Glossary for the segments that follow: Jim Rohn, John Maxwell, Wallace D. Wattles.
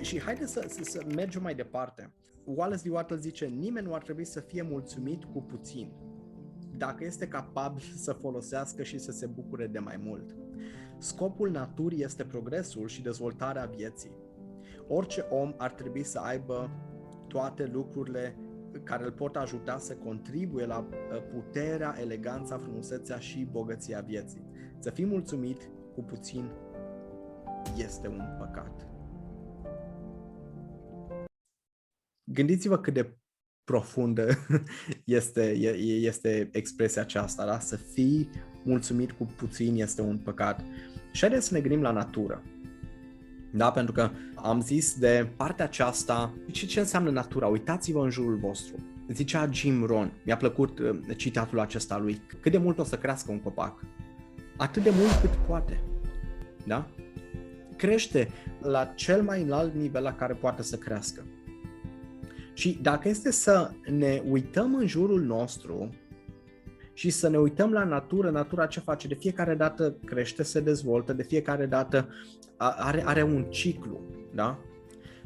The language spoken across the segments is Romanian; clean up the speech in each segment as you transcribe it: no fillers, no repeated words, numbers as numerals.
Și haideți să mergem mai departe. Wallace D. Wattles zice, nimeni nu ar trebui să fie mulțumit cu puțin, dacă este capabil să folosească și să se bucure de mai mult. Scopul naturii este progresul și dezvoltarea vieții. Orice om ar trebui să aibă toate lucrurile care îl pot ajuta să contribuie la puterea, eleganța, frumusețea și bogăția vieții. Să fii mulțumit cu puțin este un păcat. Gândiți-vă cât de profundă este expresia aceasta, da? Să fii mulțumit cu puțin este un păcat. Și haideți să ne gândim la natură. Da, pentru că am zis de partea aceasta, ce înseamnă natura, uitați-vă în jurul vostru. Zicea Jim Rohn, mi-a plăcut citatul acesta lui, cât de mult o să crească un copac? Atât de mult cât poate, da? Crește la cel mai înalt nivel la care poate să crească. Și dacă este să ne uităm în jurul nostru și să ne uităm la natură, natura ce face? De fiecare dată crește, se dezvoltă, de fiecare dată are un ciclu, da?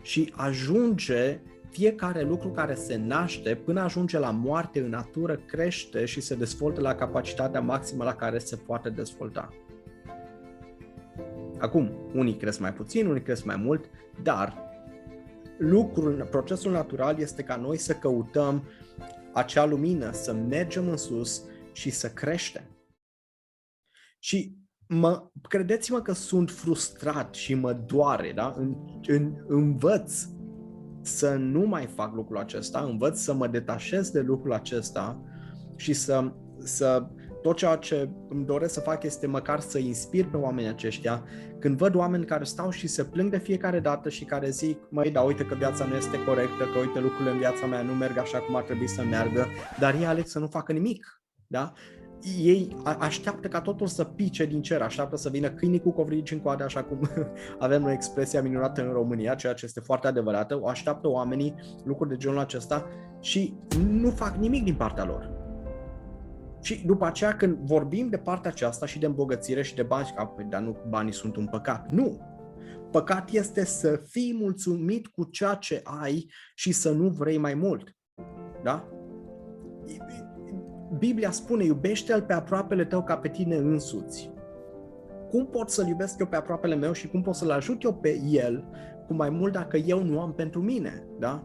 Și ajunge fiecare lucru care se naște până ajunge la moarte în natură, crește și se dezvoltă la capacitatea maximă la care se poate dezvolta. Acum, unii cresc mai puțin, unii cresc mai mult, dar procesul natural este ca noi să căutăm acea lumină, să mergem în sus și să creștem. Și credeți-mă că sunt frustrat și mă doare, da? Învăț să nu mai fac lucrul acesta, învăț să mă detașez de lucrul acesta și să tot ceea ce îmi doresc să fac este măcar să inspir pe oamenii aceștia. Când văd oameni care stau și se plâng de fiecare dată și care zic, măi, dar uite că viața nu este corectă, că uite lucrurile în viața mea nu merg așa cum ar trebui să meargă, dar ei aleg să nu facă nimic, da? Ei așteaptă ca totul să pice din cer, așteaptă să vină câinii cu covrigi în coadă, așa cum avem o expresie minunată în România, ceea ce este foarte adevărată, o așteaptă oamenii lucruri de genul acesta și nu fac nimic din partea lor. Și după aceea când vorbim de partea aceasta și de îmbogățire și de bani, dar nu banii sunt un păcat. Nu! Păcat este să fii mulțumit cu ceea ce ai și să nu vrei mai mult. Da? Biblia spune, iubește-l pe aproapele tău ca pe tine însuți. Cum pot să-l iubesc eu pe aproapele meu și cum pot să-l ajut eu pe el cu mai mult dacă eu nu am pentru mine? Da?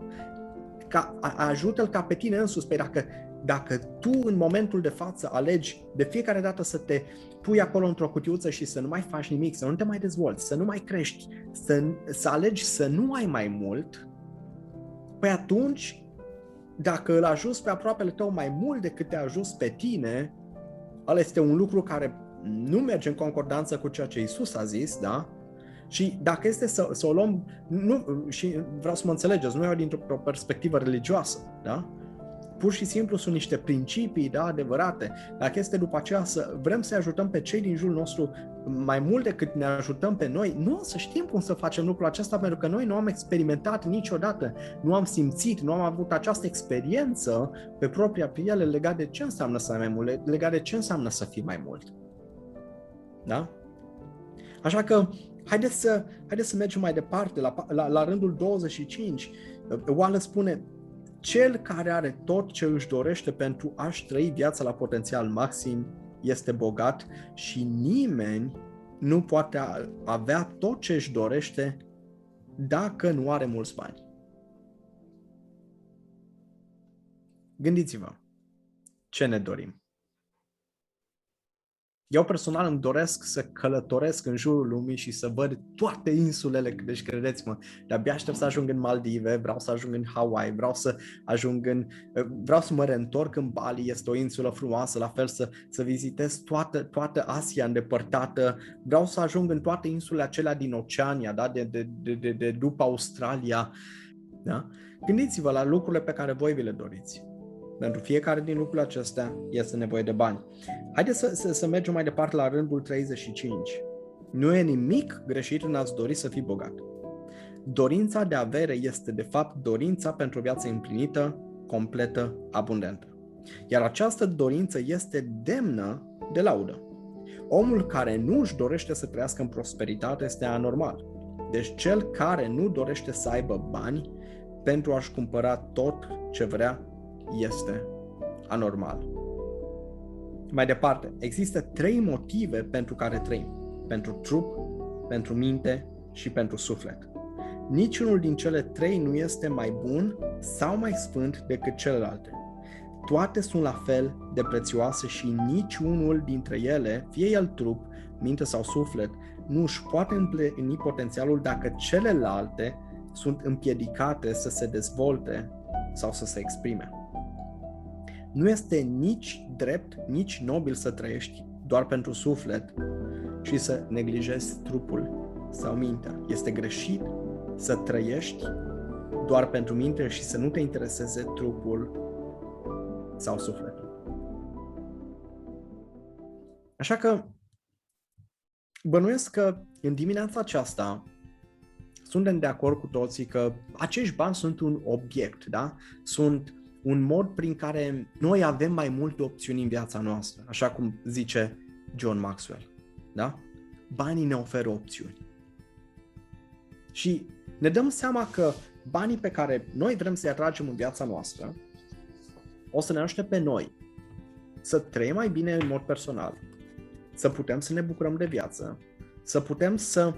Ajută-l ca pe tine însuți. Păi dacă tu în momentul de față alegi de fiecare dată să te pui acolo într-o cutiuță și să nu mai faci nimic, să nu te mai dezvolți, să nu mai crești, să alegi să nu ai mai mult, păi atunci, dacă îl ajuți pe aproapele tău mai mult decât te-a ajuns pe tine, ăla este un lucru care nu merge în concordanță cu ceea ce Iisus a zis, da? Și dacă este să o luăm, nu, și vreau să mă înțelegeți, nu e dintr-o perspectivă religioasă, da? Pur și simplu sunt niște principii, da, adevărate. Dacă este după aceea să vrem să ajutăm pe cei din jurul nostru mai mult decât ne ajutăm pe noi, nu o să știm cum să facem lucrul acesta, pentru că noi nu am experimentat niciodată, nu am simțit, nu am avut această experiență pe propria piele legat de ce înseamnă să ai mai mult, legat de ce înseamnă să fii mai mult. Da? Așa că haideți să mergem mai departe, la rândul 25. Wallace spune, cel care are tot ce își dorește pentru a-și trăi viața la potențial maxim este bogat și nimeni nu poate avea tot ce își dorește dacă nu are mulți bani. Gândiți-vă, ce ne dorim? Eu personal îmi doresc să călătoresc în jurul lumii și să văd toate insulele, deci credeți-mă, de-abia aștept să ajung în Maldive, vreau să ajung în Hawaii, vreau să mă reîntorc în Bali, este o insulă frumoasă, la fel să vizitez toată Asia îndepărtată, vreau să ajung în toate insulele acelea din Oceania, da? de după Australia. Da? Gândiți-vă la lucrurile pe care voi vi le doriți. Pentru fiecare din lucrurile acestea este nevoie de bani. Haideți să mergem mai departe la rândul 35. Nu e nimic greșit în a-ți dori să fii bogat. Dorința de avere este de fapt dorința pentru o viață împlinită, completă, abundentă. Iar această dorință este demnă de laudă. Omul care nu își dorește să trăiască în prosperitate este anormal. Deci cel care nu dorește să aibă bani pentru a-și cumpăra tot ce vrea este anormal. Mai departe, există 3 motive pentru care trăim. Pentru trup, pentru minte și pentru suflet. Niciunul din cele 3 nu este mai bun sau mai sfânt decât celelalte. Toate sunt la fel de prețioase și niciunul dintre ele, fie el trup, minte sau suflet, nu își poate împlini potențialul dacă celelalte sunt împiedicate să se dezvolte sau să se exprime. Nu este nici drept, nici nobil să trăiești doar pentru suflet și să neglijezi trupul sau mintea. Este greșit să trăiești doar pentru minte și să nu te intereseze trupul sau sufletul. Așa că bănuiesc că în dimineața aceasta suntem de acord cu toții că acești bani sunt un obiect, da? Sunt un mod prin care noi avem mai multe opțiuni în viața noastră, așa cum zice John Maxwell, da? Banii ne oferă opțiuni. Și ne dăm seama că banii pe care noi vrem să-i atragem în viața noastră o să ne ajute pe noi să trăim mai bine în mod personal, să putem să ne bucurăm de viață, să putem să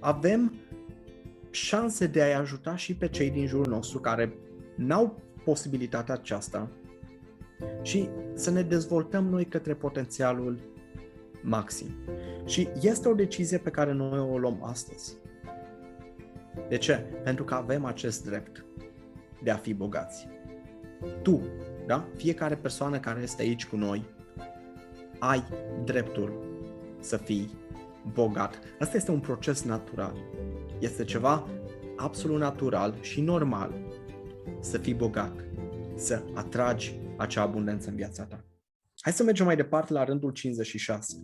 avem șanse de a-i ajuta și pe cei din jurul nostru care n-au posibilitatea aceasta și să ne dezvoltăm noi către potențialul maxim. Și este o decizie pe care noi o luăm astăzi. De ce? Pentru că avem acest drept de a fi bogați. Tu, da? Fiecare persoană care este aici cu noi, ai dreptul să fii bogat. Asta este un proces natural. Este ceva absolut natural și normal să fii bogat, să atragi acea abundență în viața ta. Hai să mergem mai departe la rândul 56.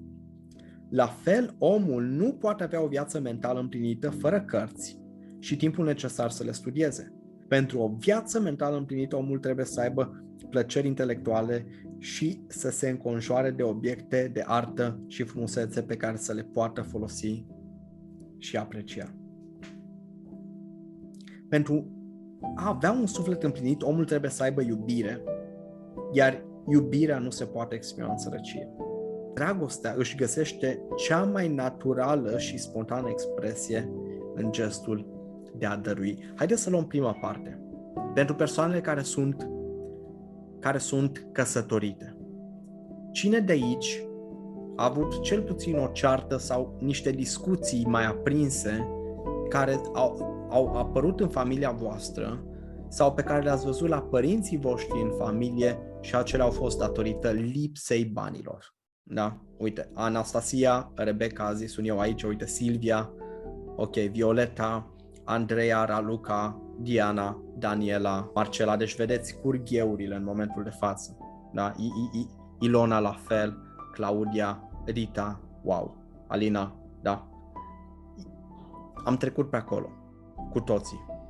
La fel, omul nu poate avea o viață mentală împlinită fără cărți și timpul necesar să le studieze. Pentru o viață mentală împlinită, omul trebuie să aibă plăceri intelectuale și să se înconjoare de obiecte de artă și frumusețe pe care să le poată folosi și aprecia. Pentru a avea un suflet împlinit, omul trebuie să aibă iubire, iar iubirea nu se poate exprima în sărăcie. Dragostea își găsește cea mai naturală și spontană expresie în gestul de a dărui. Haideți să luăm prima parte. Pentru persoanele care sunt căsătorite. Cine de aici a avut cel puțin o ceartă sau niște discuții mai aprinse care au apărut în familia voastră sau pe care le-ați văzut la părinții voștri în familie și acelea au fost datorită lipsei banilor? Da? Uite, Anastasia, Rebecca a zis un eu aici, uite Silvia, ok, Violeta, Andreea, Raluca, Diana, Daniela, Marcela. Deci vedeți curgheurile în momentul de față. Da? Ilona la fel, Claudia, Rita, wow, Alina, da? Am trecut pe acolo, cu toții.